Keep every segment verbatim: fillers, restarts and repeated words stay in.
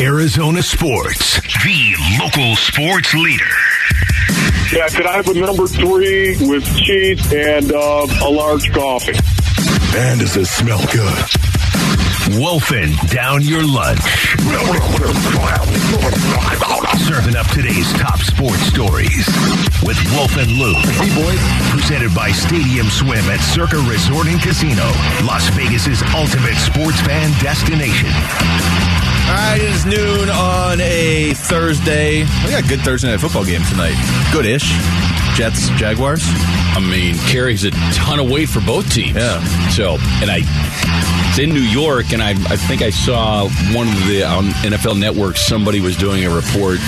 Arizona Sports, the local sports leader. Yeah, could I have a number three with cheese and uh, a large coffee? And does this smell good? Wolfing down your lunch. Serving up today's top sports stories with Wolf and Luke. Hey, boys. Presented by Stadium Swim at Circa Resort and Casino, Las Vegas's ultimate sports fan destination. All right, it is noon on a Thursday. We got a good Thursday night football game tonight. Good-ish. Jets, Jaguars. I mean, carries a ton of weight for both teams. Yeah. So, and I, it's in New York, and I, I think I saw one of the on N F L Network, somebody was doing a report.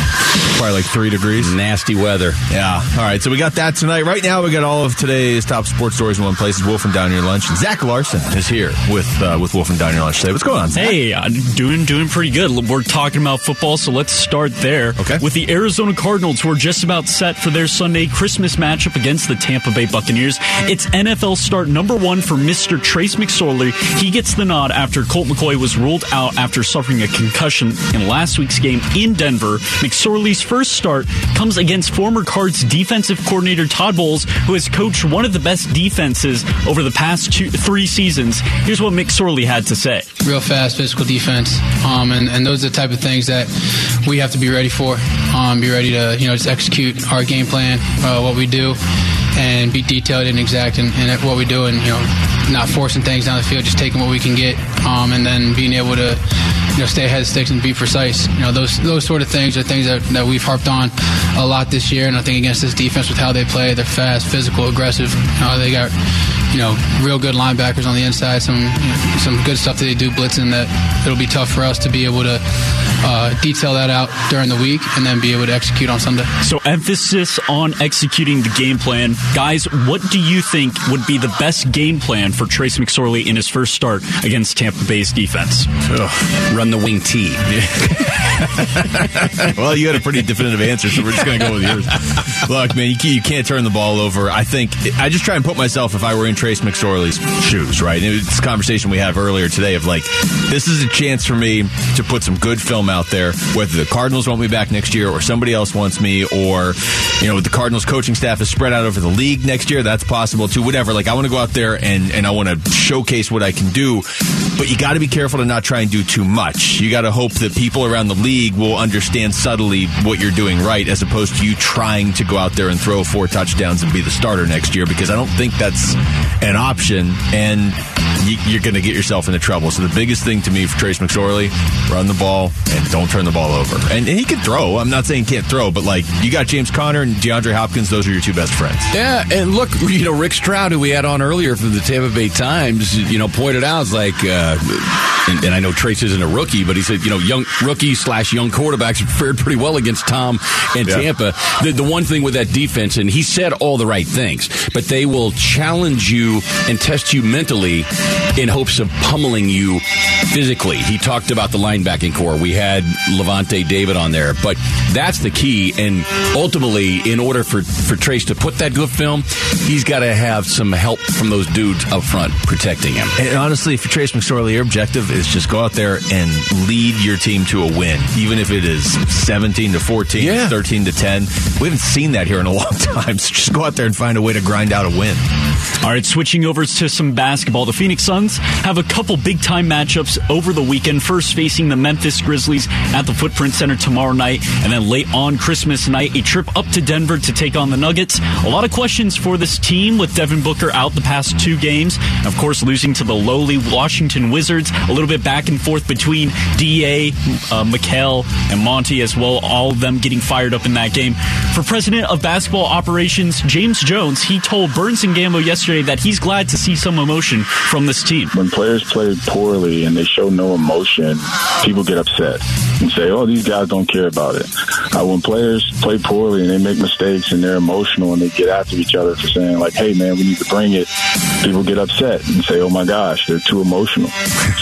Probably like three degrees. Nasty weather. Yeah. All right, so we got that tonight. Right now, we got all of today's top sports stories in one place. It's Wolf and Down Your Lunch. And Zach Larson is here with uh, with Wolf and Down Your Lunch today. What's going on, Zach? Hey, I'm doing, doing pretty good. We're talking about football, so let's start there. Okay. With the Arizona Cardinals, who are just about set for their Sunday Christmas matchup against the Tampa Bay Buccaneers. It's N F L start number one for Mister Trace McSorley. He gets the nod after Colt McCoy was ruled out after suffering a concussion in last week's game in Denver. McSorley's first start comes against former Cards defensive coordinator Todd Bowles, who has coached one of the best defenses over the past two, three seasons. Here's what McSorley had to say. Real fast, physical defense, um, and, and those are the type of things that we have to be ready for, um, be ready to, you know, just execute our game plan, uh, what we do, and be detailed and exact in, in what we do, and, you know, not forcing things down the field, just taking what we can get, um, and then being able to, you know, stay ahead of sticks and be precise. You know, those those sort of things are things that, that we've harped on a lot this year, and I think against this defense with how they play, they're fast, physical, aggressive. Uh, they got, you know, real good linebackers on the inside, some you know, some good stuff that they do blitzing that it'll be tough for us to be able to uh, detail that out during the week and then be able to execute on Sunday. So emphasis on executing the game plan. Guys, what do you think would be the best game plan for Trace McSorley in his first start against Tampa Bay's defense? Ugh. Run the wing T. Well, you had a pretty definitive answer, so we're just going to go with yours. Look, man, you can't turn the ball over. I think I just try and put myself, if I were in Trace McSorley's shoes, right? And it's a conversation we had earlier today of like, this is a chance for me to put some good film out there, whether the Cardinals want me back next year or somebody else wants me, or, you know, the Cardinals coaching staff is spread out over the league next year. That's possible too, whatever. Like, I want to go out there and, and I want to showcase what I can do, but you got to be careful to not try and do too much. You got to hope that people around the league will understand subtly what you're doing right, as opposed to you trying to go out there and throw four touchdowns and be the starter next year, because I don't think that's an option, and you're going to get yourself into trouble. So the biggest thing to me for Trace McSorley, run the ball and don't turn the ball over. And he can throw. I'm not saying he can't throw, but, like, you got James Conner and DeAndre Hopkins. Those are your two best friends. Yeah, and look, you know, Rick Stroud, who we had on earlier from the Tampa Bay Times, you know, pointed out, like, uh, and, and I know Trace isn't a rookie, but he said, you know, young rookies slash young quarterbacks fared pretty well against Tom and yeah. Tampa. The, the one thing with that defense, and he said all the right things, but they will challenge you and test you mentally in hopes of pummeling you physically. He talked about the linebacking corps. We had Levante David on there, but that's the key. And ultimately, in order for, for Trace to put that good film, he's got to have some help from those dudes up front protecting him. And honestly, for Trace McSorley, your objective is just go out there and lead your team to a win, even if it is seventeen to fourteen, yeah. thirteen to ten. We haven't seen that here in a long time, so just go out there and find a way to grind out a win. All right, switching over to some basketball. The Phoenix Suns have a couple big-time matchups over the weekend, first facing the Memphis Grizzlies at the Footprint Center tomorrow night, and then late on Christmas night, a trip up to Denver to take on the Nuggets. A lot of questions for this team with Devin Booker out the past two games. Of course, losing to the lowly Washington Wizards, a little bit back and forth between D A, uh, Mikal, and Monty as well, all of them getting fired up in that game. For President of Basketball Operations, James Jones, he told Burns and Gambo yesterday that he's glad to see some emotion from this team. When players play poorly and they show no emotion, people get upset and say, oh, these guys don't care about it. Uh, when players play poorly and they make mistakes and they're emotional and they get after each other for saying, like, hey, man, we need to bring it, people get upset and say, oh my gosh, they're too emotional.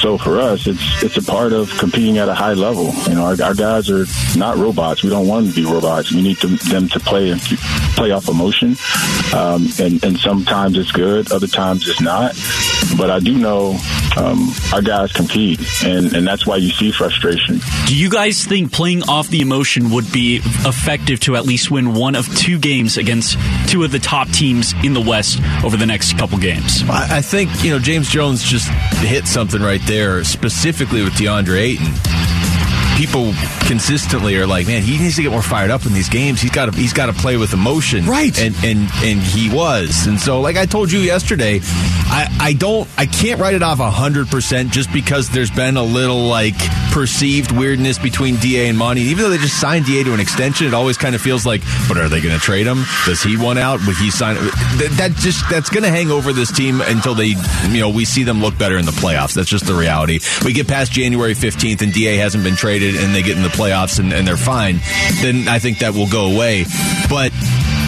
So for us, it's it's a part of competing at a high level. You know, our, our guys are not robots. We don't want them to be robots. We need to, them to play and play off emotion. Um, and, and sometimes it's good, other times it's not. But I do know um, our guys compete, and, and that's why you see frustration. Do you guys think playing off the emotion would be effective to at least win one of two games against two of the top teams in the West over the next couple games? I, I think, you know, James Jones just hit something right there, specifically with DeAndre Ayton. People consistently are like, man, he needs to get more fired up in these games. He's got to, he's got to play with emotion, right? And and and he was. And so, like I told you yesterday, I, I don't, I can't write it off a hundred percent just because there's been a little like perceived weirdness between D A and Monty. Even though they just signed D A to an extension, it always kind of feels like, but are they going to trade him? Does he want out? Would he sign? That, that just that's going to hang over this team until they, you know, we see them look better in the playoffs. That's just the reality. We get past January fifteenth and D A hasn't been traded, and they get in the playoffs and, and they're fine, then I think that will go away. But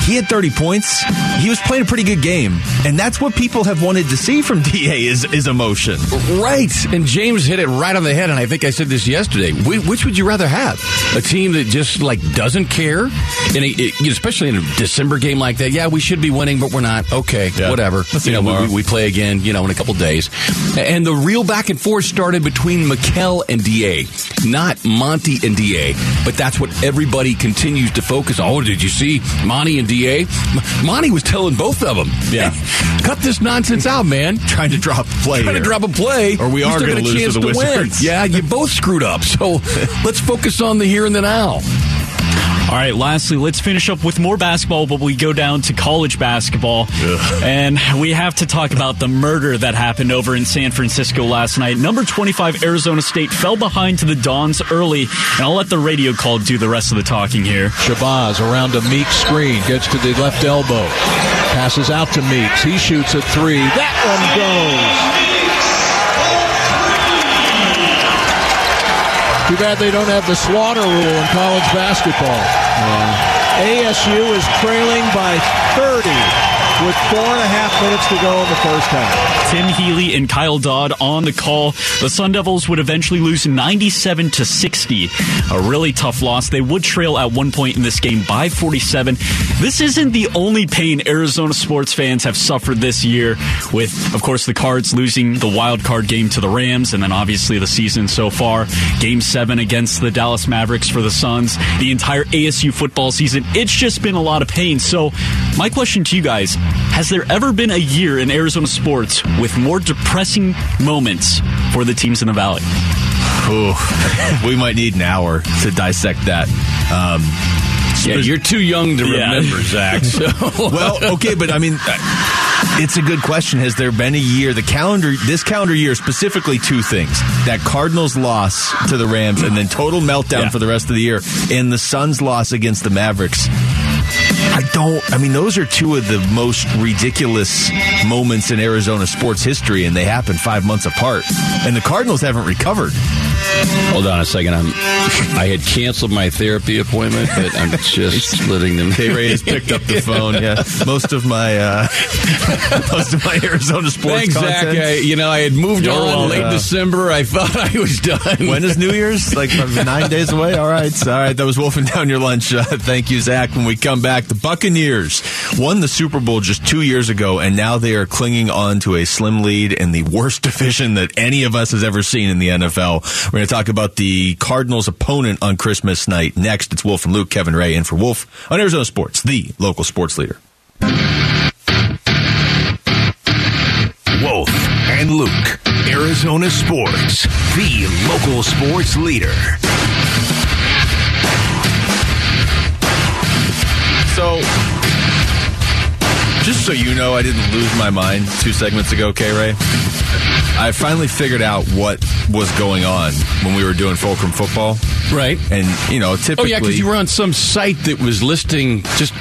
he had thirty points. He was playing a pretty good game. And that's what people have wanted to see from D A is, is emotion. Right. And James hit it right on the head. And I think I said this yesterday. Which would you rather have? A team that just, like, doesn't care? And especially in a December game like that. Yeah, we should be winning, but we're not. Okay, yeah. Whatever. You know, we, we play again, you know, in a couple days. And the real back and forth started between Mikal and D A, not Monty and D A. But that's what everybody continues to focus on. Oh, did you see Monty and D A? D A Monty was telling both of them, yeah, hey, cut this nonsense out, man. Trying to drop a play. Trying here. to drop a play. Or we are going to lose to the Wizards. To yeah, you both screwed up. So let's focus on the here and the now. All right, lastly, let's finish up with more basketball, but we go down to college basketball. Ugh. And we have to talk about the murder that happened over in San Francisco last night. Number twenty-five, Arizona State, fell behind to the Dons early, and I'll let the radio call do the rest of the talking here. Shabazz around a Meeks screen, gets to the left elbow, passes out to Meeks. He shoots a three. That one goes. Too bad they don't have the slaughter rule in college basketball. Yeah. A S U is trailing by thirty. With four and a half minutes to go in the first half. Tim Healy and Kyle Dodd on the call. The Sun Devils would eventually lose ninety-seven to sixty. A really tough loss. They would trail at one point in this game by forty-seven. This isn't the only pain Arizona sports fans have suffered this year, with, of course, the Cards losing the wild card game to the Rams, and then obviously the season so far. Game seven against the Dallas Mavericks for the Suns. The entire A S U football season. It's just been a lot of pain. So my question to you guys, has there ever been a year in Arizona sports with more depressing moments for the teams in the Valley? Ooh, we might need an hour to dissect that. Um, yeah, you're too young to remember, yeah. Zach. So. Well, okay, but I mean... I- It's a good question. Has there been a year, the calendar, this calendar year, specifically two things, that Cardinals loss to the Rams and then total meltdown yeah. for the rest of the year, and the Suns loss against the Mavericks. I don't, I mean, those are two of the most ridiculous moments in Arizona sports history, and they happen five months apart. And the Cardinals haven't recovered. Hold on a second. I'm, I had canceled my therapy appointment, but I'm just letting them. K-Ray has picked up the phone. Yeah, most of my uh, most of my Arizona sports. Thanks, content. Zach. I, you know, I had moved You're on well, late uh, December. I thought I was done. When is New Year's? Like nine days away. All right, all right. That was wolfing down your lunch. Uh, thank you, Zach. When we come back, the Buccaneers won the Super Bowl just two years ago, and now they are clinging on to a slim lead in the worst division that any of us has ever seen in the N F L. We're going to talk about the Cardinals' opponent on Christmas night. Next, it's Wolf and Luke, Kevin Ray, in for Wolf on Arizona Sports, the local sports leader. Wolf and Luke, Arizona Sports, the local sports leader. So, just so you know, I didn't lose my mind two segments ago, K-Ray. I finally figured out what was going on when we were doing Fulcrum Football. Right. And, you know, typically... Oh, yeah, because you were on some site that was listing just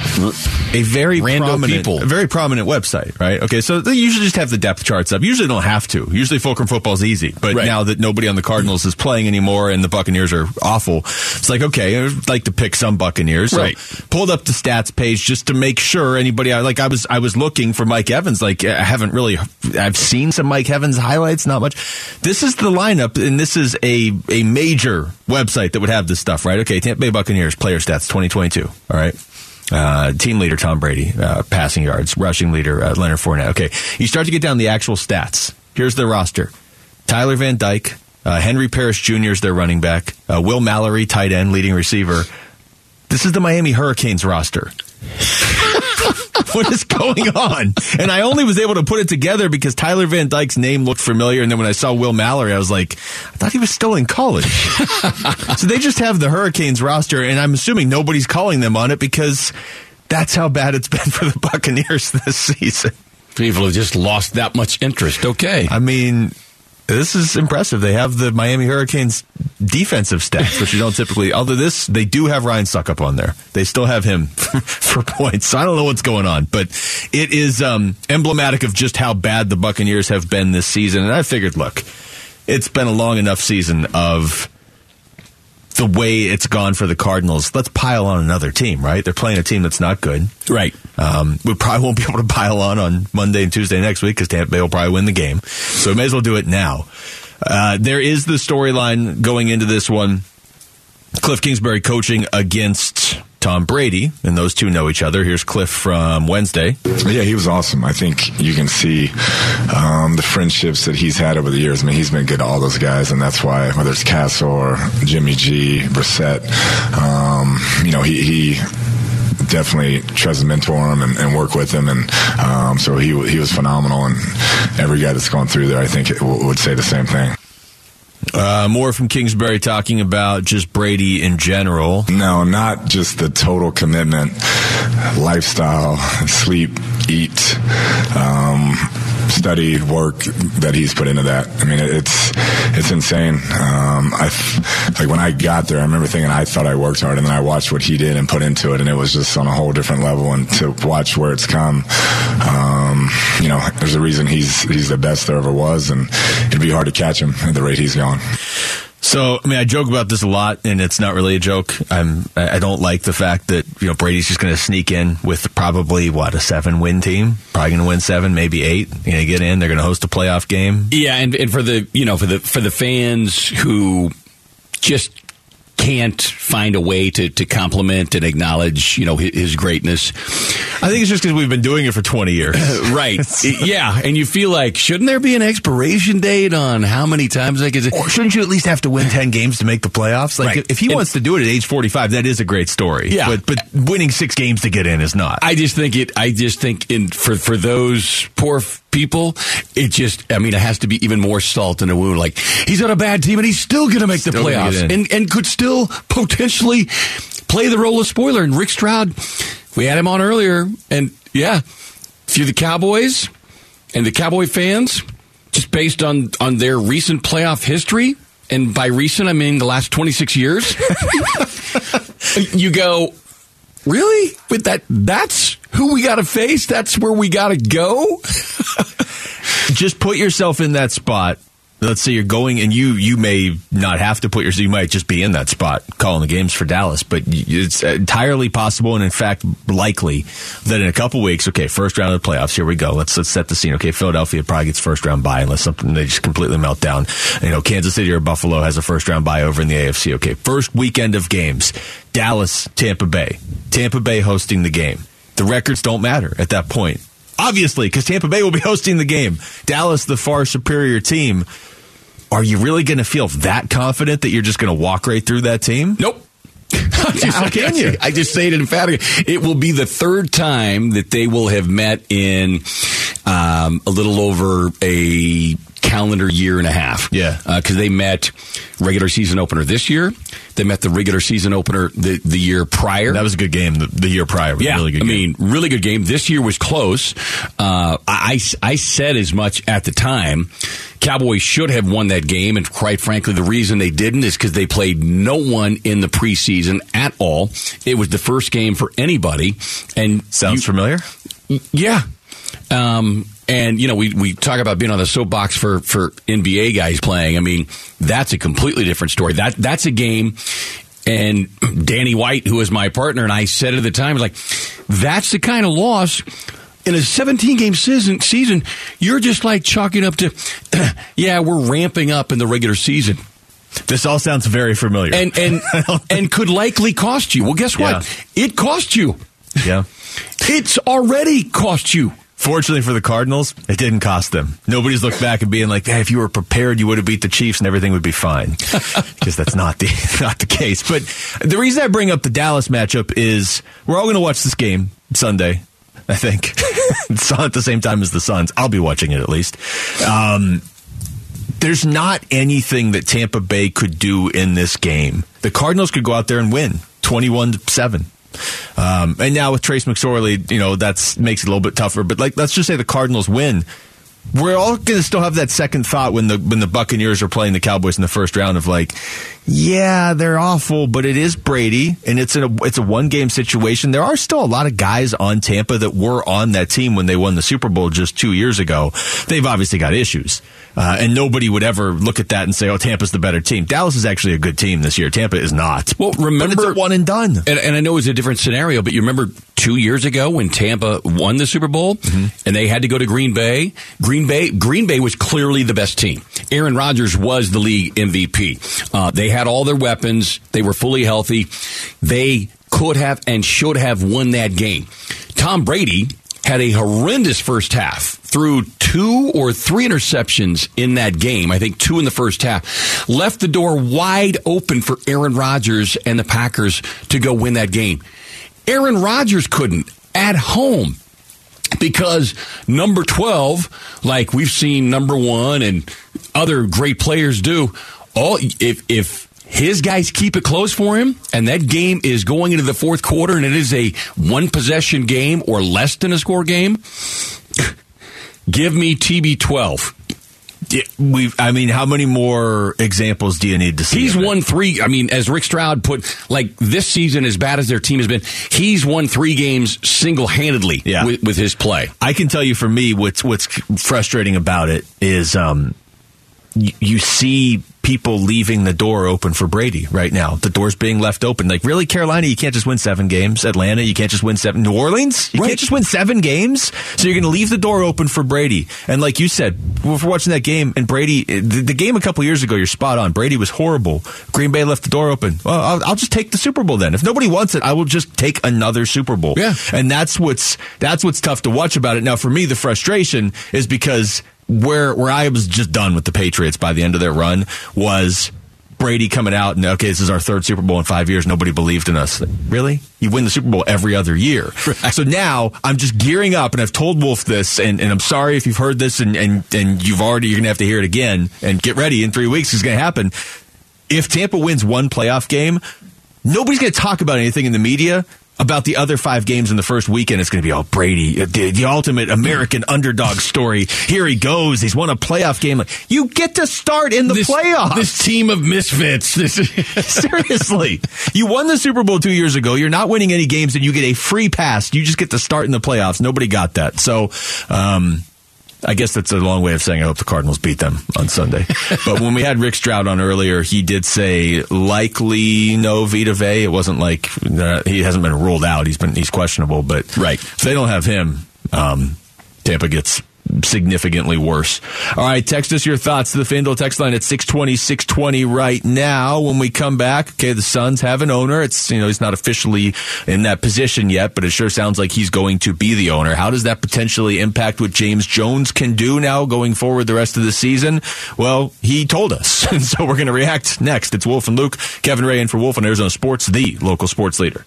a very random people. A very prominent website, right? Okay, so they usually just have the depth charts up. Usually don't have to. Usually Fulcrum Football's easy. But right. now that nobody on the Cardinals is playing anymore and the Buccaneers are awful, it's like, okay, I'd like to pick some Buccaneers. So right. pulled up the stats page just to make sure anybody... Like, I was, I was looking for Mike Evans. Like, I haven't really... I've seen some Mike Evans highlights. It's not much. This is the lineup, and this is a, a major website that would have this stuff, right? Okay, Tampa Bay Buccaneers, player stats, twenty twenty-two, all right? Uh, team leader, Tom Brady, uh, passing yards, rushing leader, uh, Leonard Fournette. Okay, you start to get down the actual stats. Here's their roster. Tyler Van Dyke, uh, Henry Parrish Junior is their running back, uh, Will Mallory, tight end, leading receiver. This is the Miami Hurricanes roster. What is going on? And I only was able to put it together because Tyler Van Dyke's name looked familiar, and then when I saw Will Mallory, I was like, I thought he was still in college. So they just have the Hurricanes roster, and I'm assuming nobody's calling them on it because that's how bad it's been for the Buccaneers this season. People have just lost that much interest. Okay. I mean... This is impressive. They have the Miami Hurricanes defensive stats, which you don't typically. Although this, they do have Ryan Suckup on there. They still have him for points. So I don't know what's going on, but it is um, emblematic of just how bad the Buccaneers have been this season. And I figured, look, it's been a long enough season of the way it's gone for the Cardinals. Let's pile on another team, right? They're playing a team that's not good. Right. Um, we probably won't be able to pile on on Monday and Tuesday next week because Tampa Bay will probably win the game. So we may as well do it now. Uh, there is the storyline going into this one. Cliff Kingsbury coaching against Tom Brady, and those two know each other. Here's Cliff from Wednesday. Yeah, he was awesome. I think you can see um, the friendships that he's had over the years. I mean, he's been good to all those guys, and that's why, whether it's Castle or Jimmy G, Brissett, um, you know, he... he definitely tries to mentor him and, and work with him, and um, so he he was phenomenal. And every guy that's gone through there, I think, it w- would say the same thing. Uh, more from Kingsbury talking about just Brady in general. No, not just the total commitment, lifestyle, sleep, eat, um, study, work that he's put into that. I mean, it's it's insane. Um, I like when I got there, I remember thinking I thought I worked hard, and then I watched what he did and put into it, and it was just on a whole different level. And to watch where it's come, um, you know, there's a reason he's he's the best there ever was, and it'd be hard to catch him at the rate he's going. So, I mean, I joke about this a lot, and it's not really a joke. I'm, I don't like the fact that, you know, Brady's just going to sneak in with probably, what, a seven-win team? Probably going to win seven, maybe eight. You're going to get in. They're going to host a playoff game. Yeah, and, and for the, you know, for the for the fans who just can't find a way to, to compliment and acknowledge, you know, his, his greatness. I think it's just because we've been doing it for twenty years. Right. Yeah. And you feel like, shouldn't there be an expiration date on how many times I could... Or shouldn't you at least have to win ten games to make the playoffs? Like, right. if he and, wants to do it at age forty-five, that is a great story. Yeah. But, but winning six games to get in is not. I just think it, I just think in, for, for those poor f- people, it just, I mean, it has to be even more salt in the wound. Like, he's on a bad team and he's still going to make still the playoffs and, and could still potentially play the role of spoiler. And Rick Stroud, we had him on earlier, and yeah, if you're the Cowboys and the Cowboy fans, just based on, on their recent playoff history, and by recent I mean the last twenty-six years, you go, really? With that, that's who we got to face? That's where we got to go? Just put yourself in that spot. Let's say you're going, and you you may not have to put yourself, you might just be in that spot calling the games for Dallas, but it's entirely possible and, in fact, likely that in a couple weeks, okay, first round of the playoffs, here we go. Let's let's set the scene. Okay, Philadelphia probably gets first round bye unless something they just completely melt down. You know, Kansas City or Buffalo has a first round bye over in the A F C. Okay, first weekend of games, Dallas, Tampa Bay. Tampa Bay hosting the game. The records don't matter at that point, obviously, because Tampa Bay will be hosting the game. Dallas, the far superior team. Are you really going to feel that confident that you're just going to walk right through that team? Nope. just, How can you? I just say it emphatically. It will be the third time that they will have met in um, a little over a calendar year and a half. Yeah. Because uh, they met regular season opener this year. They met the regular season opener the, the year prior. That was a good game the, the year prior. Was yeah. A really good I game. mean, really good game. This year was close. Uh, I, I said as much at the time. Cowboys should have won that game, and quite frankly, the reason they didn't is because they played no one in the preseason at all. It was the first game for anybody. And Sounds you, familiar? Yeah. Um, and, you know, we, we talk about being on the soapbox for, for N B A guys playing. I mean, that's a completely different story. That That's a game, and Danny White, who was my partner, and I said at the time, like, that's the kind of loss. In a seventeen-game season, season, you're just like chalking up to, yeah, we're ramping up in the regular season. This all sounds very familiar. And and and could likely cost you. Well, guess what? Yeah. It cost you. Yeah. It's already cost you. Fortunately for the Cardinals, it didn't cost them. Nobody's looked back and being like, hey, if you were prepared, you would have beat the Chiefs and everything would be fine. Because that's not the not the case. But the reason I bring up the Dallas matchup is we're all going to watch this game Sunday. I think it's at the same time as the Suns. I'll be watching it at least. Um, there's not anything that Tampa Bay could do in this game. The Cardinals could go out there and win twenty-one to seven. Um, and now with Trace McSorley, you know, that's makes it a little bit tougher. But like, let's just say the Cardinals win. We're all going to still have that second thought when the when the Buccaneers are playing the Cowboys in the first round of like, yeah, they're awful, but it is Brady, and it's a it's a one game situation. There are still a lot of guys on Tampa that were on that team when they won the Super Bowl just two years ago. They've obviously got issues, uh, and nobody would ever look at that and say, "Oh, Tampa's the better team." Dallas is actually a good team this year. Tampa is not. Well, remember, but it's a one and done. And, and I know it's a different scenario, but you remember two years ago when Tampa won the Super Bowl, mm-hmm. and they had to go to Green Bay. Green Bay, Green Bay was clearly the best team. Aaron Rodgers was the league M V P. Uh, they had all their weapons. They were fully healthy. They could have and should have won that game. Tom Brady had a horrendous first half, threw two or three interceptions in that game. I think two in the first half. Left the door wide open for Aaron Rodgers and the Packers to go win that game. Aaron Rodgers couldn't at home. Because number twelve, like we've seen number one and other great players do, all if if his guys keep it close for him and that game is going into the fourth quarter and it is a one-possession game or less than a score game, give me T B twelve. We've, I mean, how many more examples do you need to see? He's won three. I mean, as Rick Stroud put, like this season, as bad as their team has been, he's won three games single-handedly yeah. with, with his play. I can tell you, for me, what's what's frustrating about it is um, you, you see people leaving the door open for Brady right now. The door's being left open. Like, really, Carolina, you can't just win seven games. Atlanta, you can't just win seven. New Orleans, you right. can't just win seven games. So you're going to leave the door open for Brady. And like you said, we're watching that game, and Brady, the, the game a couple years ago, you're spot on. Brady was horrible. Green Bay left the door open. Well, I'll, I'll just take the Super Bowl then. If nobody wants it, I will just take another Super Bowl. Yeah. And that's what's that's what's tough to watch about it. Now, for me, the frustration is because Where where I was just done with the Patriots by the end of their run was Brady coming out and, okay, this is our third Super Bowl in five years. Nobody believed in us. Like, really? You win the Super Bowl every other year. Right. So now I'm just gearing up, and I've told Wolf this, and, and I'm sorry if you've heard this, and, and, and you've already, you're going to have to hear it again, and get ready. In three weeks, it's going to happen. If Tampa wins one playoff game, nobody's going to talk about anything in the media about the other five games in the first weekend. It's going to be, oh, Brady, the, the ultimate American underdog story. Here he goes. He's won a playoff game. You get to start in the this, playoffs. This team of misfits. This Seriously. You won the Super Bowl two years ago. You're not winning any games, and you get a free pass. You just get to start in the playoffs. Nobody got that. So um, I guess that's a long way of saying I hope the Cardinals beat them on Sunday. But when we had Rick Stroud on earlier, he did say likely no Vita Vey. It wasn't like uh, he hasn't been ruled out. He's been he's questionable, but right. If they don't have him, um, Tampa gets significantly worse. All right, text us your thoughts to the FanDuel text line at six twenty, six twenty right now. When we come back, okay, the Suns have an owner. It's, you know, he's not officially in that position yet, but it sure sounds like he's going to be the owner. How does that potentially impact what James Jones can do now going forward the rest of the season? Well, he told us, and so we're going to react next. It's Wolf and Luke. Kevin Ray in for Wolf on Arizona Sports, the local sports leader.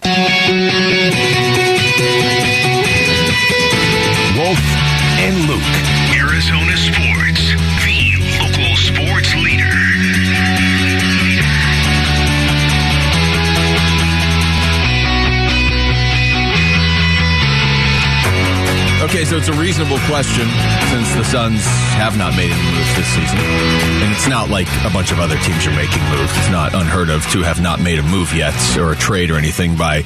Wolf and Luke, Arizona Sports, the Okay, so it's a reasonable question since the Suns have not made any moves this season. And it's not like a bunch of other teams are making moves. It's not unheard of to have not made a move yet or a trade or anything by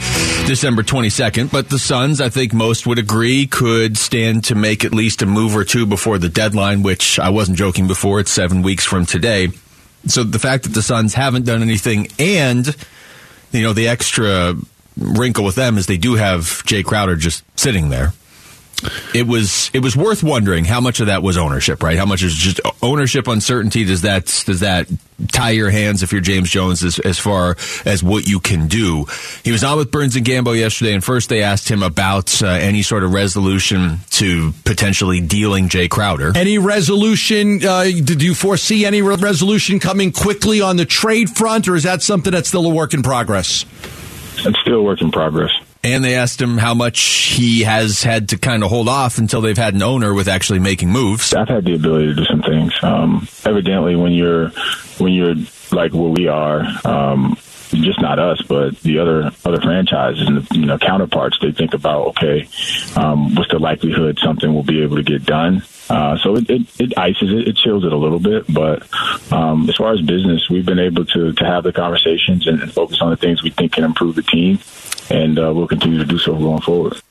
December twenty-second. But the Suns, I think most would agree, could stand to make at least a move or two before the deadline, which I wasn't joking before. It's seven weeks from today. So the fact that the Suns haven't done anything and, you know, the extra wrinkle with them is they do have Jay Crowder just sitting there. It was it was worth wondering how much of that was ownership, right? How much is just ownership uncertainty? Does that does that tie your hands if you're James Jones as, as far as what you can do? He was on with Burns and Gambo yesterday, and first they asked him about uh, any sort of resolution to potentially dealing Jay Crowder. Any resolution? Uh, did you foresee any re- resolution coming quickly on the trade front, or is that something that's still a work in progress? It's still a work in progress. And they asked him how much he has had to kind of hold off until they've had an owner with actually making moves. I've had the ability to do some things. Um, evidently, when you're when you're like what we are, um, just not us, but the other other franchises and the, you know, counterparts, they think about, okay, um, what's the likelihood something will be able to get done? Uh, so it, it, it ices it, it chills it a little bit. But um, as far as business, we've been able to, to have the conversations and, and focus on the things we think can improve the team. And uh, we'll continue to do so going forward.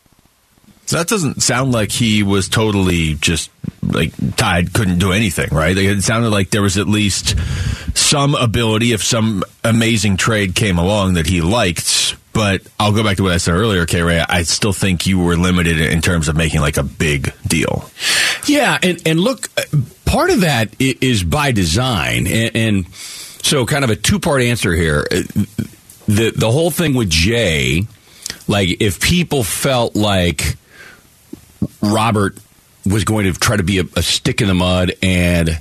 So that doesn't sound like he was totally just, like, tied, couldn't do anything, right? It sounded like there was at least some ability if some amazing trade came along that he liked. But I'll go back to what I said earlier, K-Ray. I still think you were limited in terms of making, like, a big deal. Yeah, and, and look, part of that is by design. And, and so kind of a two-part answer here. The the whole thing with Jay, like if people felt like Robert was going to try to be a, a stick in the mud and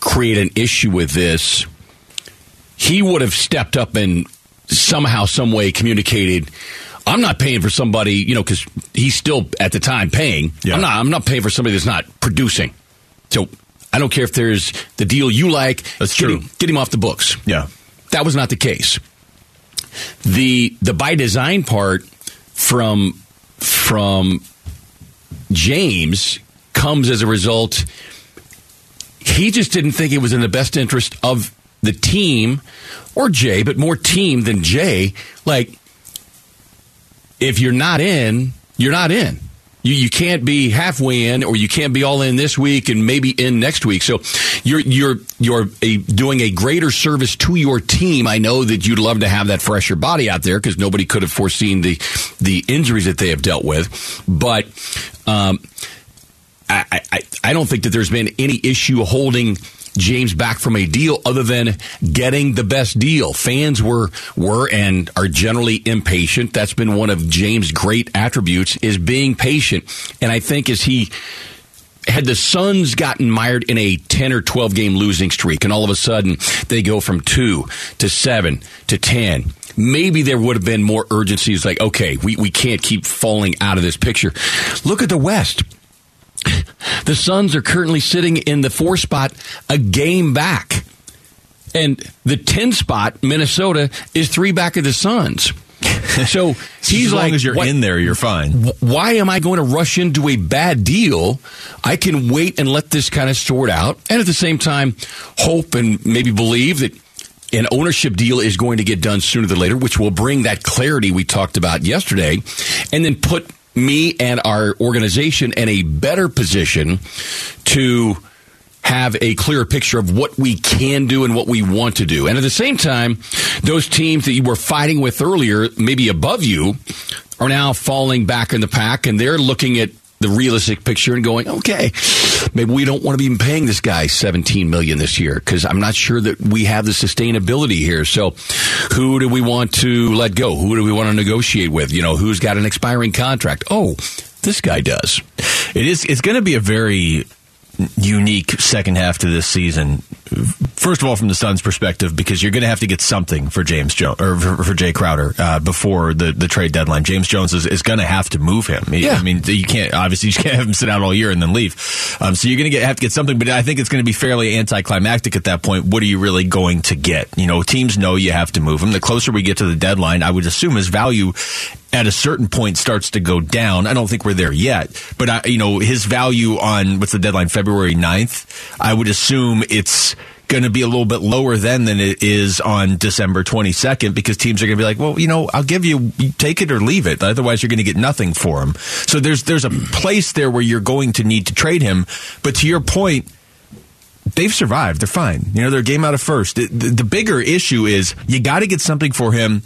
create an issue with this, he would have stepped up and somehow, some way communicated, I'm not paying for somebody, you know, because he's still at the time paying. Yeah. I'm not I'm not paying for somebody that's not producing. So I don't care if there's the deal you like. That's true. Get him, get him off the books. Yeah. That was not the case. The the by design part from from James comes as a result. He just didn't think it was in the best interest of the team or Jay, but more team than Jay. Like, if you're not in, you're not in. You you can't be halfway in, or you can't be all in this week and maybe in next week. So you're you're you're a, doing a greater service to your team. I know that you'd love to have that fresher body out there because nobody could have foreseen the the injuries that they have dealt with. But um, I, I I don't think that there's been any issue holding James back from a deal other than getting the best deal. Fans were were and are generally impatient. That's been one of James' great attributes, is being patient. And I think as he had the Suns gotten mired in a ten or twelve game losing streak, and all of a sudden they go from two to seven to ten, maybe there would have been more urgency. It's like, okay, we, we can't keep falling out of this picture. Look at the West. The Suns are currently sitting in the four spot, a game back. And the ten spot, Minnesota, is three back of the Suns. So he's as long like, as you're in there, you're fine. Why am I going to rush into a bad deal? I can wait and let this kind of sort out. And at the same time, hope and maybe believe that an ownership deal is going to get done sooner than later, which will bring that clarity we talked about yesterday, and then put me and our organization in a better position to have a clearer picture of what we can do and what we want to do. And at the same time, those teams that you were fighting with earlier, maybe above you, are now falling back in the pack, and they're looking at the realistic picture and going, okay, maybe we don't want to be paying this guy seventeen million dollars this year because I'm not sure that we have the sustainability here. So who do we want to let go? Who do we want to negotiate with? You know, who's got an expiring contract? Oh, this guy does. It is, it's going to be a very unique second half to this season. First of all, from the Suns' perspective, because you're going to have to get something for James Jones or for, for Jay Crowder uh, before the, the trade deadline. James Jones is, is going to have to move him. Yeah. I mean, you can't obviously you can't have him sit out all year and then leave. Um, so you're going to get, have to get something, but I think it's going to be fairly anticlimactic at that point. What are you really going to get? You know, teams know you have to move him. The closer we get to the deadline, I would assume his value at a certain point starts to go down. I don't think we're there yet, but I, you know, his value on what's the deadline, February ninth, I would assume it's going to be a little bit lower then than it is on December twenty-second, because teams are going to be like, well, you know, I'll give you, you take it or leave it. Otherwise, you're going to get nothing for him. So there's there's a place there where you're going to need to trade him. But to your point, they've survived. They're fine. You know, they're a game out of first. The, the, the bigger issue is you got to get something for him,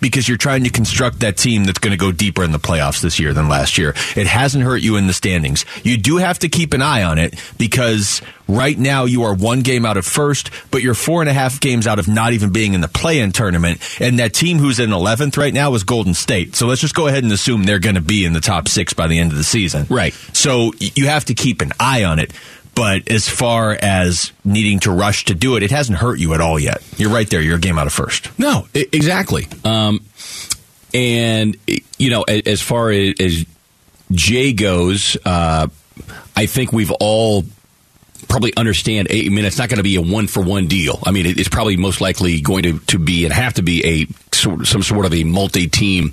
because you're trying to construct that team that's going to go deeper in the playoffs this year than last year. It hasn't hurt you in the standings. You do have to keep an eye on it, because right now you are one game out of first, but you're four and a half games out of not even being in the play-in tournament. And that team who's in eleventh right now is Golden State. So let's just go ahead and assume they're going to be in the top six by the end of the season. Right. So you have to keep an eye on it. But as far as needing to rush to do it, it hasn't hurt you at all yet. You're right there. You're a game out of first. No, I- exactly. Um, and, you know, as far as, as Jay goes, uh, I think we've all probably understand, I mean, it's not going to be a one-for-one deal. I mean, it's probably most likely going to, to be and have to be a some sort of a multi-team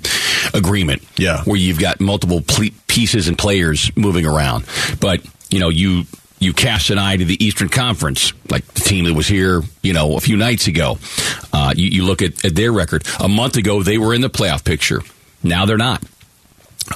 agreement. Yeah. Where you've got multiple pieces and players moving around. But, you know, you... You cast an eye to the Eastern Conference, like the team that was here, you know, a few nights ago. Uh, you, you look at, at their record. A month ago, they were in the playoff picture. Now they're not.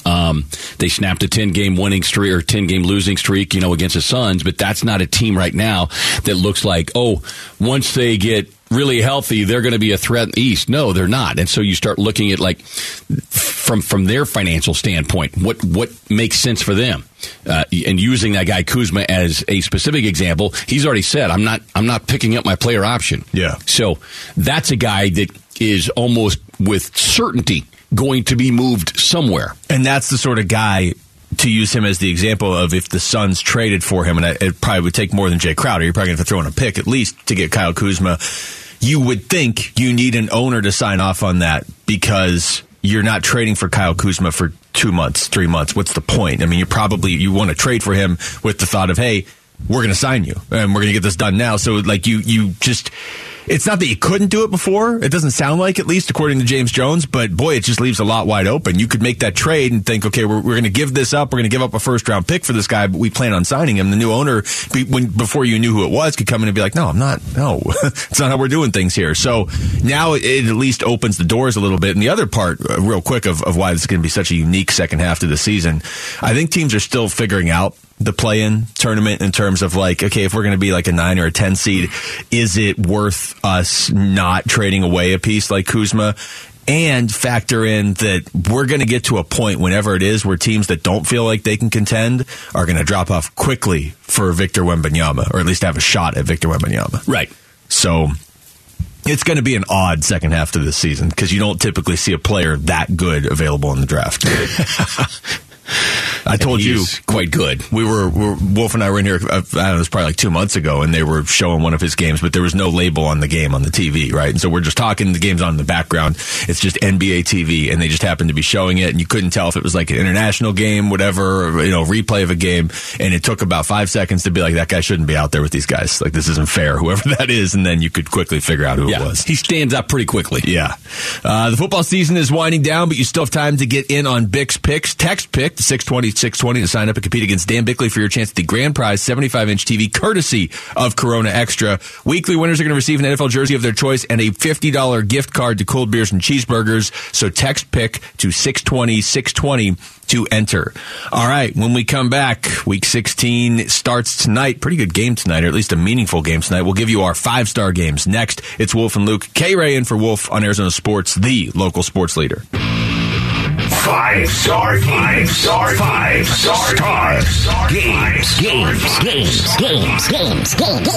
Um, they snapped a ten-game winning streak or ten-game losing streak, you know, against the Suns. But that's not a team right now that looks like, oh, once they get really healthy, they're going to be a threat in the East. No, they're not. And so you start looking at, like, from from their financial standpoint, what what makes sense for them. Uh, and using that guy Kuzma as a specific example, he's already said, I'm not I'm not picking up my player option. Yeah. So that's a guy that is almost with certainty going to be moved somewhere. And that's the sort of guy, to use him as the example of if the Suns traded for him, and it probably would take more than Jay Crowder, you're probably going to have to throw in a pick at least to get Kyle Kuzma. You would think you need an owner to sign off on that, because you're not trading for Kyle Kuzma for two months, three months. What's the point? I mean, you probably, you want to trade for him with the thought of, hey, we're going to sign you and we're going to get this done now. So like you, you just, it's not that you couldn't do it before. It doesn't sound like, at least according to James Jones, but boy, it just leaves a lot wide open. You could make that trade and think, okay, we're, we're going to give this up. We're going to give up a first round pick for this guy, but we plan on signing him. The new owner, when, before you knew who it was, could come in and be like, no, I'm not. No, it's not how we're doing things here. So now it, it at least opens the doors a little bit. And the other part, uh, real quick, of, of why this is going to be such a unique second half to the season, I think teams are still figuring out the play-in tournament in terms of like, okay, if we're going to be like a nine or a ten seed, is it worth us not trading away a piece like Kuzma? And factor in that we're going to get to a point, whenever it is, where teams that don't feel like they can contend are going to drop off quickly for Victor Wembanyama, or at least have a shot at Victor Wembanyama. Right. So it's going to be an odd second half to this season, because you don't typically see a player that good available in the draft. I and told you, quite good. We were, we were Wolf and I were in here. I don't know, it was probably like two months ago, and they were showing one of his games, but there was no label on the game on the T V, right? And so we're just talking. The game's on in the background. It's just N B A T V, and they just happened to be showing it, and you couldn't tell if it was like an international game, whatever, you know, replay of a game. And it took about five seconds to be like, that guy shouldn't be out there with these guys. Like, this isn't fair. Whoever that is, and then you could quickly figure out who yeah, it was. He stands up pretty quickly. Yeah. Uh, the football season is winding down, but you still have time to get in on Bick's picks. Text pick to six twenty, six twenty to sign up and compete against Dan Bickley for your chance at the grand prize seventy-five inch T V courtesy of Corona Extra. Weekly winners are going to receive an N F L jersey of their choice and a fifty dollars gift card to cold beers and cheeseburgers. So text pick to six twenty, six twenty to enter. All right, when we come back, Week sixteen starts tonight. Pretty good game tonight, or at least a meaningful game tonight. We'll give you our five-star games next. It's Wolf and Luke. K. Ray in for Wolf on Arizona Sports, the local sports leader. Five star, five star, five star games, games, games, games, games, games.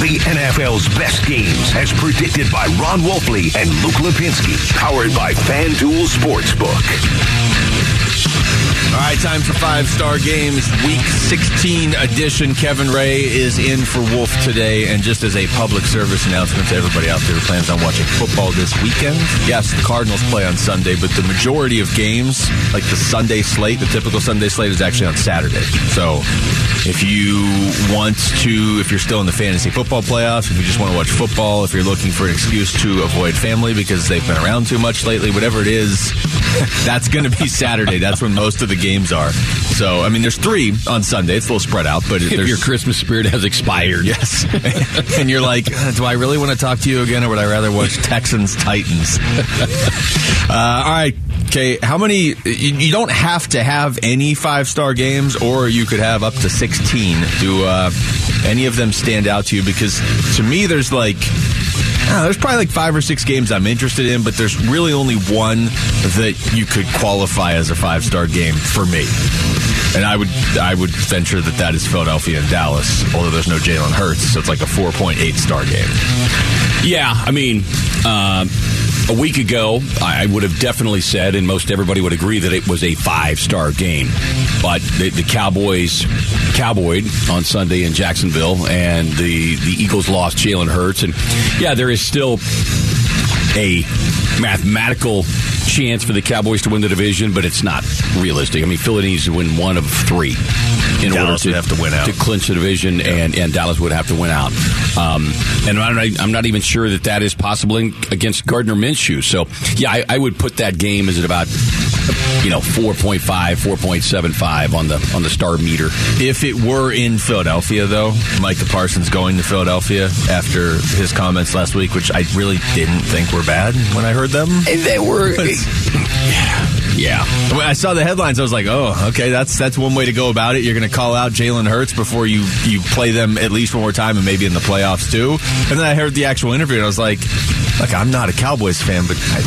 The N F L's best games, as predicted by Ron Wolfley and Luke Lipinski, powered by FanDuel Sportsbook. All right, time for Five Star Games, Week sixteen edition. Kevin Ray is in for Wolf today. And just as a public service announcement to everybody out there who plans on watching football this weekend, yes, the Cardinals play on Sunday, but the majority of games, like the Sunday slate, the typical Sunday slate, is actually on Saturday. So if you want to, if you're still in the fantasy football playoffs, if you just want to watch football, if you're looking for an excuse to avoid family because they've been around too much lately, whatever it is, that's going to be Saturday. That's when most of the games are. So, I mean, there's three on Sunday. It's a little spread out, but if your Christmas spirit has expired. Yes. And you're like, do I really want to talk to you again, or would I rather watch Texans-Titans? uh, all right. Okay, how many, you don't have to have any five-star games, or you could have up to sixteen. Do uh, any of them stand out to you? Because to me, there's like, I don't know, there's probably like five or six games I'm interested in, but there's really only one that you could qualify as a five-star game for me. And I would I would venture that that is Philadelphia and Dallas, although there's no Jalen Hurts, so it's like a four point eight star game. Yeah, I mean, uh, a week ago, I would have definitely said, and most everybody would agree, that it was a five-star game. But the, the Cowboys cowboyed on Sunday in Jacksonville, and the, the Eagles lost Jalen Hurts. And, yeah, there is still a mathematical chance for the Cowboys to win the division, but it's not realistic. I mean, Philly needs to win one of three in Dallas order to, would have to, win out. to clinch the division, yeah. and, and Dallas would have to win out. Um, and I'm not, I'm not even sure that that is possible against Gardner Minshew. So, yeah, I, I would put that game as at about, you know, four point five, four point seven five on the on the star meter. If it were in Philadelphia, though, Micah Parsons going to Philadelphia after his comments last week, which I really didn't think were bad when I heard them. They were... Yeah. When I saw the headlines, I was like, oh, okay, that's that's one way to go about it. You're going to call out Jalen Hurts before you, you play them at least one more time and maybe in the playoffs, too. And then I heard the actual interview, and I was like, look, I'm not a Cowboys fan, but I,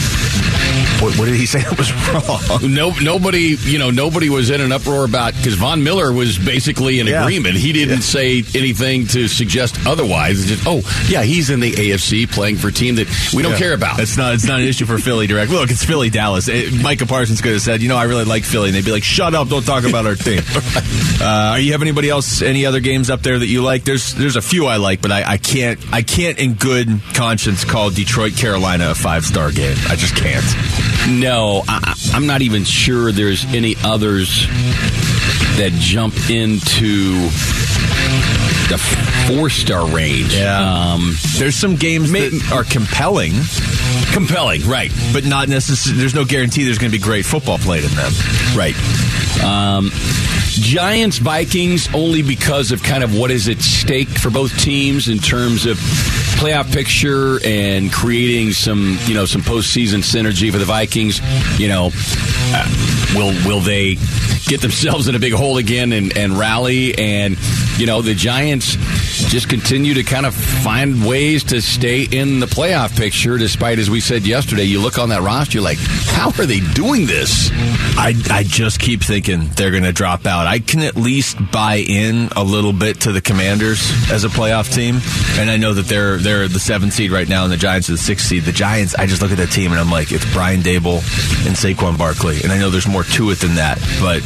what, what did he say that was wrong? No, nobody, you know, nobody was in an uproar about, because Von Miller was basically in yeah. agreement. He didn't yeah. say anything to suggest otherwise. Just, oh, yeah, he's in the A F C playing for a team that we don't yeah. care about. It's not, it's not an issue for Philly direct. Look, it's Philly-Dallas. It, Micah Parsons could have said, you know, I really like Philly. And they'd be like, shut up, don't talk about our team. uh, you have anybody else, any other games up there that you like? There's there's a few I like, but I, I can't I can't in good conscience call Detroit Carolina a five-star game. I just can't. No, I, I'm not even sure there's any others that jump into the four-star range. Yeah. Um, there's some games may- that are compelling. Compelling, right. But not necessarily, there's no guarantee there's going to be great football played in them. Right. Um, Giants, Vikings, only because of kind of what is at stake for both teams in terms of playoff picture and creating some, you know, some postseason synergy for the Vikings. You know, uh, will will they get themselves in a big hole again and, and rally? And, you know, the Giants just continue to kind of find ways to stay in the playoff picture, despite, as we said yesterday, you look on that roster, you're like, how are they doing this? I, I just keep thinking they're going to drop out. I can at least buy in a little bit to the Commanders as a playoff team, and I know that they're they're the seventh seed right now, and the Giants are the sixth seed. The Giants, I just look at that team, and I'm like, it's Brian Dable and Saquon Barkley, and I know there's more to it than that, but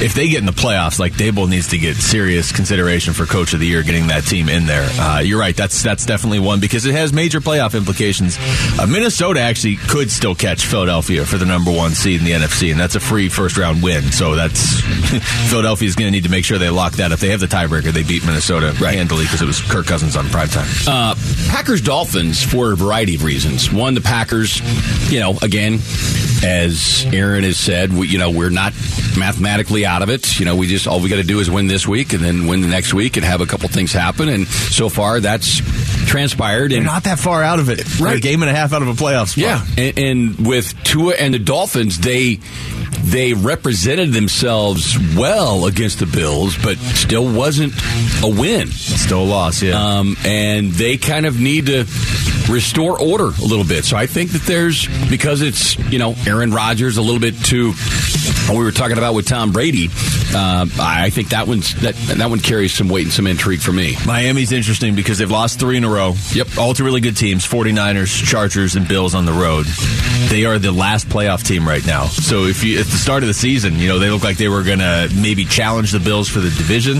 if they get in the playoffs, like, Dable needs to get serious consideration for Coach of the Year, getting that team in there. Uh, you're right. That's that's definitely one, because it has major playoff implications. Uh, Minnesota actually could still catch Philadelphia for the number one seed in the N F C, and that's a free first-round win. So that's Philadelphia's going to need to make sure they lock that. If they have the tiebreaker, they beat Minnesota right. handily, because it was Kirk Cousins on primetime. Uh, Packers-Dolphins for a variety of reasons. One, the Packers, you know, again, as Aaron has said, we, you know, we're not mathematically out of it. You know, we just, all we got to do is win this week and then win the next week and have a couple things happen. And so far, that's transpired. And they're not that far out of it. Right. They're a game and a half out of a playoff spot. Yeah. And, and with Tua and the Dolphins, they they represented themselves well against the Bills, but still wasn't a win. Still a loss, yeah. Um, and they kind of need to restore order a little bit. So I think that there's, because it's, you know, Aaron Rodgers a little bit too we were talking about with Tom Brady, uh, I think that one's that, that one carries some weight and some intrigue for me. Miami's interesting because they've lost three in a row. Yep. All to really good teams, 49ers, Chargers, and Bills on the road. They are the last playoff team right now. So if you, at the start of the season, you know, they looked like they were going to maybe challenge the Bills for the division.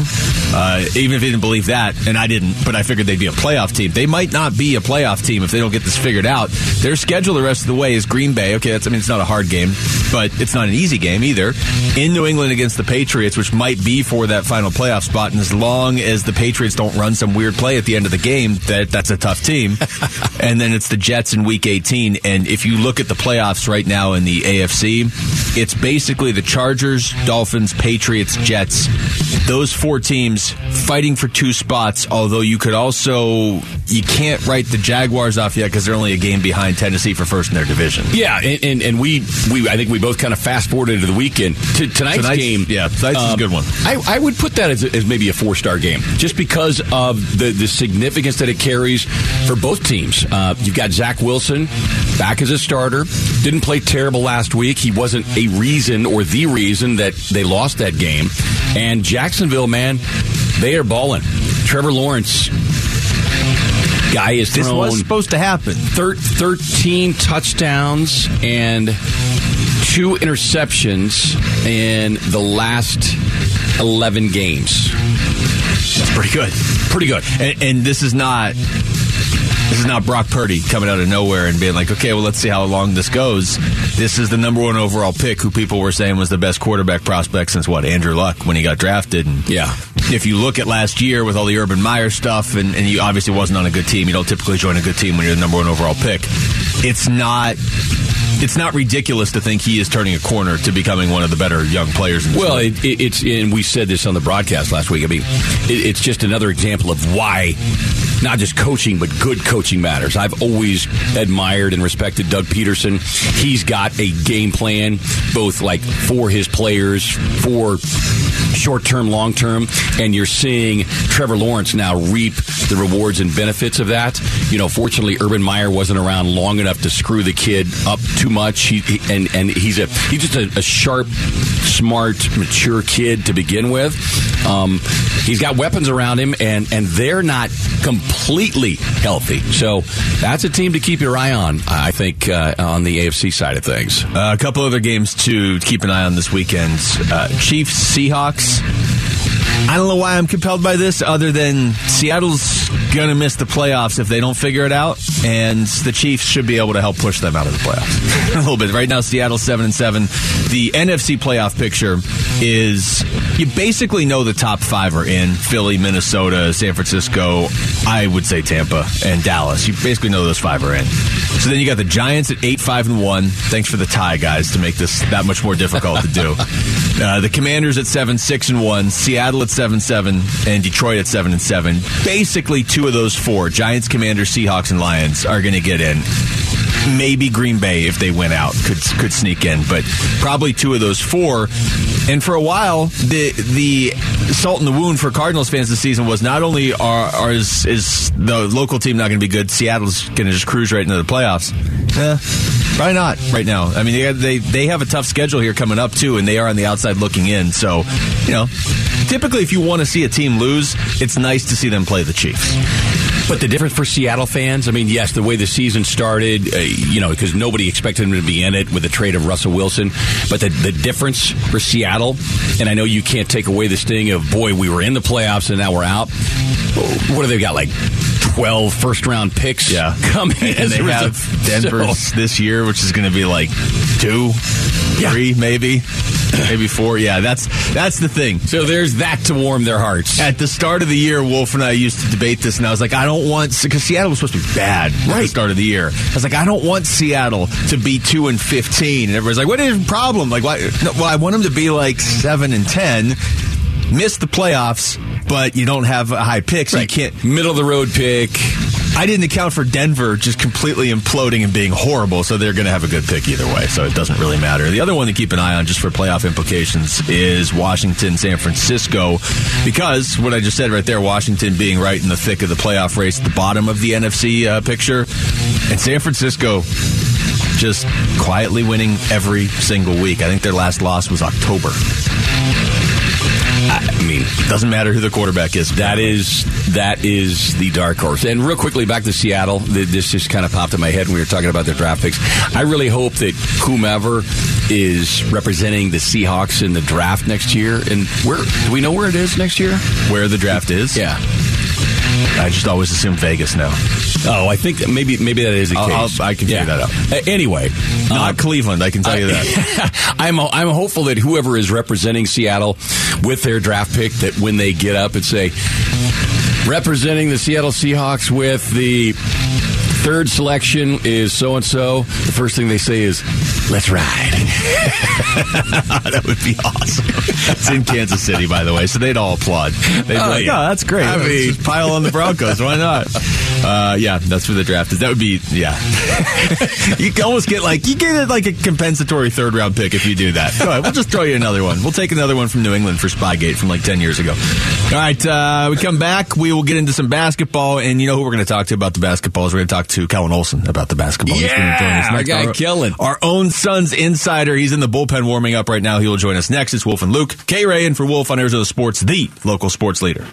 Uh, even if you didn't believe that, and I didn't, but I figured they'd be a playoff team. They might not be a playoff team if they don't get this figured out. Their schedule the rest of the way is Green Bay. Okay, that's, I mean, it's not a hard game, but it's not an easy game either. In New England against the Patriots, which might be for that final playoff spot, and as long as the Patriots don't run some weird play at the end of the game, that that's a tough team. And then it's the Jets in Week eighteen, and if you look at the playoffs right now in the A F C, it's basically the Chargers, Dolphins, Patriots, Jets. Those four teams fighting for two spots, although you could also, you can't write the Jaguars off yet because they're only a game behind Tennessee for first in their division. Yeah, and, and, and we, we I think we both kind of fast-forwarded to the weekend. To tonight's, tonight's game. Yeah, tonight's um, is a good one. I, I would put that as, as maybe a four-star game just because of the, the significance that it carries for both teams. Uh, you've got Zach Wilson back as a starter. Didn't play terrible last week. He wasn't a reason or the reason that they lost that game. And Jacksonville, man, they are balling. Trevor Lawrence, guy is thrown. This was supposed to happen. thirteen touchdowns and two interceptions in the last eleven games. That's pretty good. Pretty good. And, and this is not... This is not Brock Purdy coming out of nowhere and being like, okay, well, let's see how long this goes. This is the number one overall pick who people were saying was the best quarterback prospect since, what, Andrew Luck when he got drafted. And yeah. If you look at last year with all the Urban Meyer stuff, and, and he obviously wasn't on a good team. You don't typically join a good team when you're the number one overall pick. It's not... It's not ridiculous to think he is turning a corner to becoming one of the better young players in the Well, it, it, it's, and we said this on the broadcast last week. I mean, it, it's just another example of why not just coaching, but good coaching matters. I've always admired and respected Doug Peterson. He's got a game plan, both like for his players, for short-term, long-term, and you're seeing Trevor Lawrence now reap the rewards and benefits of that. You know, fortunately, Urban Meyer wasn't around long enough to screw the kid up too much. He, he, and, and he's a he's just a, a sharp, smart, mature kid to begin with. Um, he's got weapons around him, and, and they're not completely healthy. So that's a team to keep your eye on, I think, uh, on the A F C side of things. Uh, a couple other games to keep an eye on this weekend. Uh, Chiefs, Seahawks. I don't know why I'm compelled by this other than Seattle's going to miss the playoffs if they don't figure it out, and the Chiefs should be able to help push them out of the playoffs. A little bit. Right now, Seattle's seven and seven. The N F C playoff picture is, you basically know the top five are in. Philly, Minnesota, San Francisco, I would say Tampa, and Dallas. You basically know those five are in. So then you got the Giants at eight five and one. Thanks for the tie, guys, to make this that much more difficult to do. Uh, the Commanders at seven six and one, Seattle at seven seven, and Detroit at seven and seven. Basically, two of those four, Giants, Commanders, Seahawks, and Lions, are going to get in. Maybe Green Bay, if they went out, could could sneak in, but probably two of those four. And for a while, the the salt in the wound for Cardinals fans this season was not only are, are is, is the local team not going to be good, Seattle's going to just cruise right into the playoffs. Eh, probably not right now. I mean, they, they they have a tough schedule here coming up, too, and they are on the outside looking in. So, you know, typically if you want to see a team lose, it's nice to see them play the Chiefs. But the difference for Seattle fans, I mean, yes, the way the season started, uh, you know, because nobody expected him to be in it with the trade of Russell Wilson. But the, the difference for Seattle, and I know you can't take away this thing of, boy, we were in the playoffs and now we're out. What do they got, like twelve first-round picks yeah. coming in? And they have Denver so. this year, which is going to be like two, yeah. three, maybe. Maybe four, yeah. That's that's the thing. So there's that to warm their hearts. At the start of the year, Wolf and I used to debate this, and I was like, I don't want, because Seattle was supposed to be bad right. at the start of the year. I was like, I don't want Seattle to be two and fifteen, and everybody's like, what is your problem? Like, why? No, well, I want them to be like seven and ten, miss the playoffs, but you don't have a high pick, so right. you can't middle of the road pick. I didn't account for Denver just completely imploding and being horrible, so they're going to have a good pick either way, so it doesn't really matter. The other one to keep an eye on just for playoff implications is Washington, San Francisco, because what I just said right there, Washington being right in the thick of the playoff race at the bottom of the N F C uh, picture, and San Francisco... just quietly winning every single week. I think their last loss was October. I mean, doesn't matter who the quarterback is. That is that is the dark horse. And real quickly, back to Seattle. This just kind of popped in my head when we were talking about their draft picks. I really hope that whomever is representing the Seahawks in the draft next year, and where do we know where it is next year? Where the draft is? Yeah. I just always assume Vegas now. Oh, I think that maybe maybe that is the I'll, case. I'll, I can figure yeah. that out. Uh, anyway, not um, Cleveland. I can tell I, you that. I'm I'm hopeful that whoever is representing Seattle with their draft pick, that when they get up and say, representing the Seattle Seahawks with the third selection is so and so, the first thing they say is, let's ride. That would be awesome. It's in Kansas City, by the way, so they'd all applaud. They'd oh, like, yeah, that's great. I Let's mean, just pile on the Broncos. Why not? Uh, yeah, that's where the draft is. That would be, yeah. You almost get like, you get like a compensatory third round pick if you do that. All right, we'll just throw you another one. We'll take another one from New England for Spygate from like ten years ago. All right, uh, we come back. We will get into some basketball, and you know who we're going to talk to about the basketball is we're going to talk to Kellen Olson about the basketball. Yeah, our guy Kellen. Our own Suns insider. He's in the bullpen warming up right now. He will join us next. It's Wolf and Luke. K. Ray in for Wolf on Arizona Sports, the local sports leader.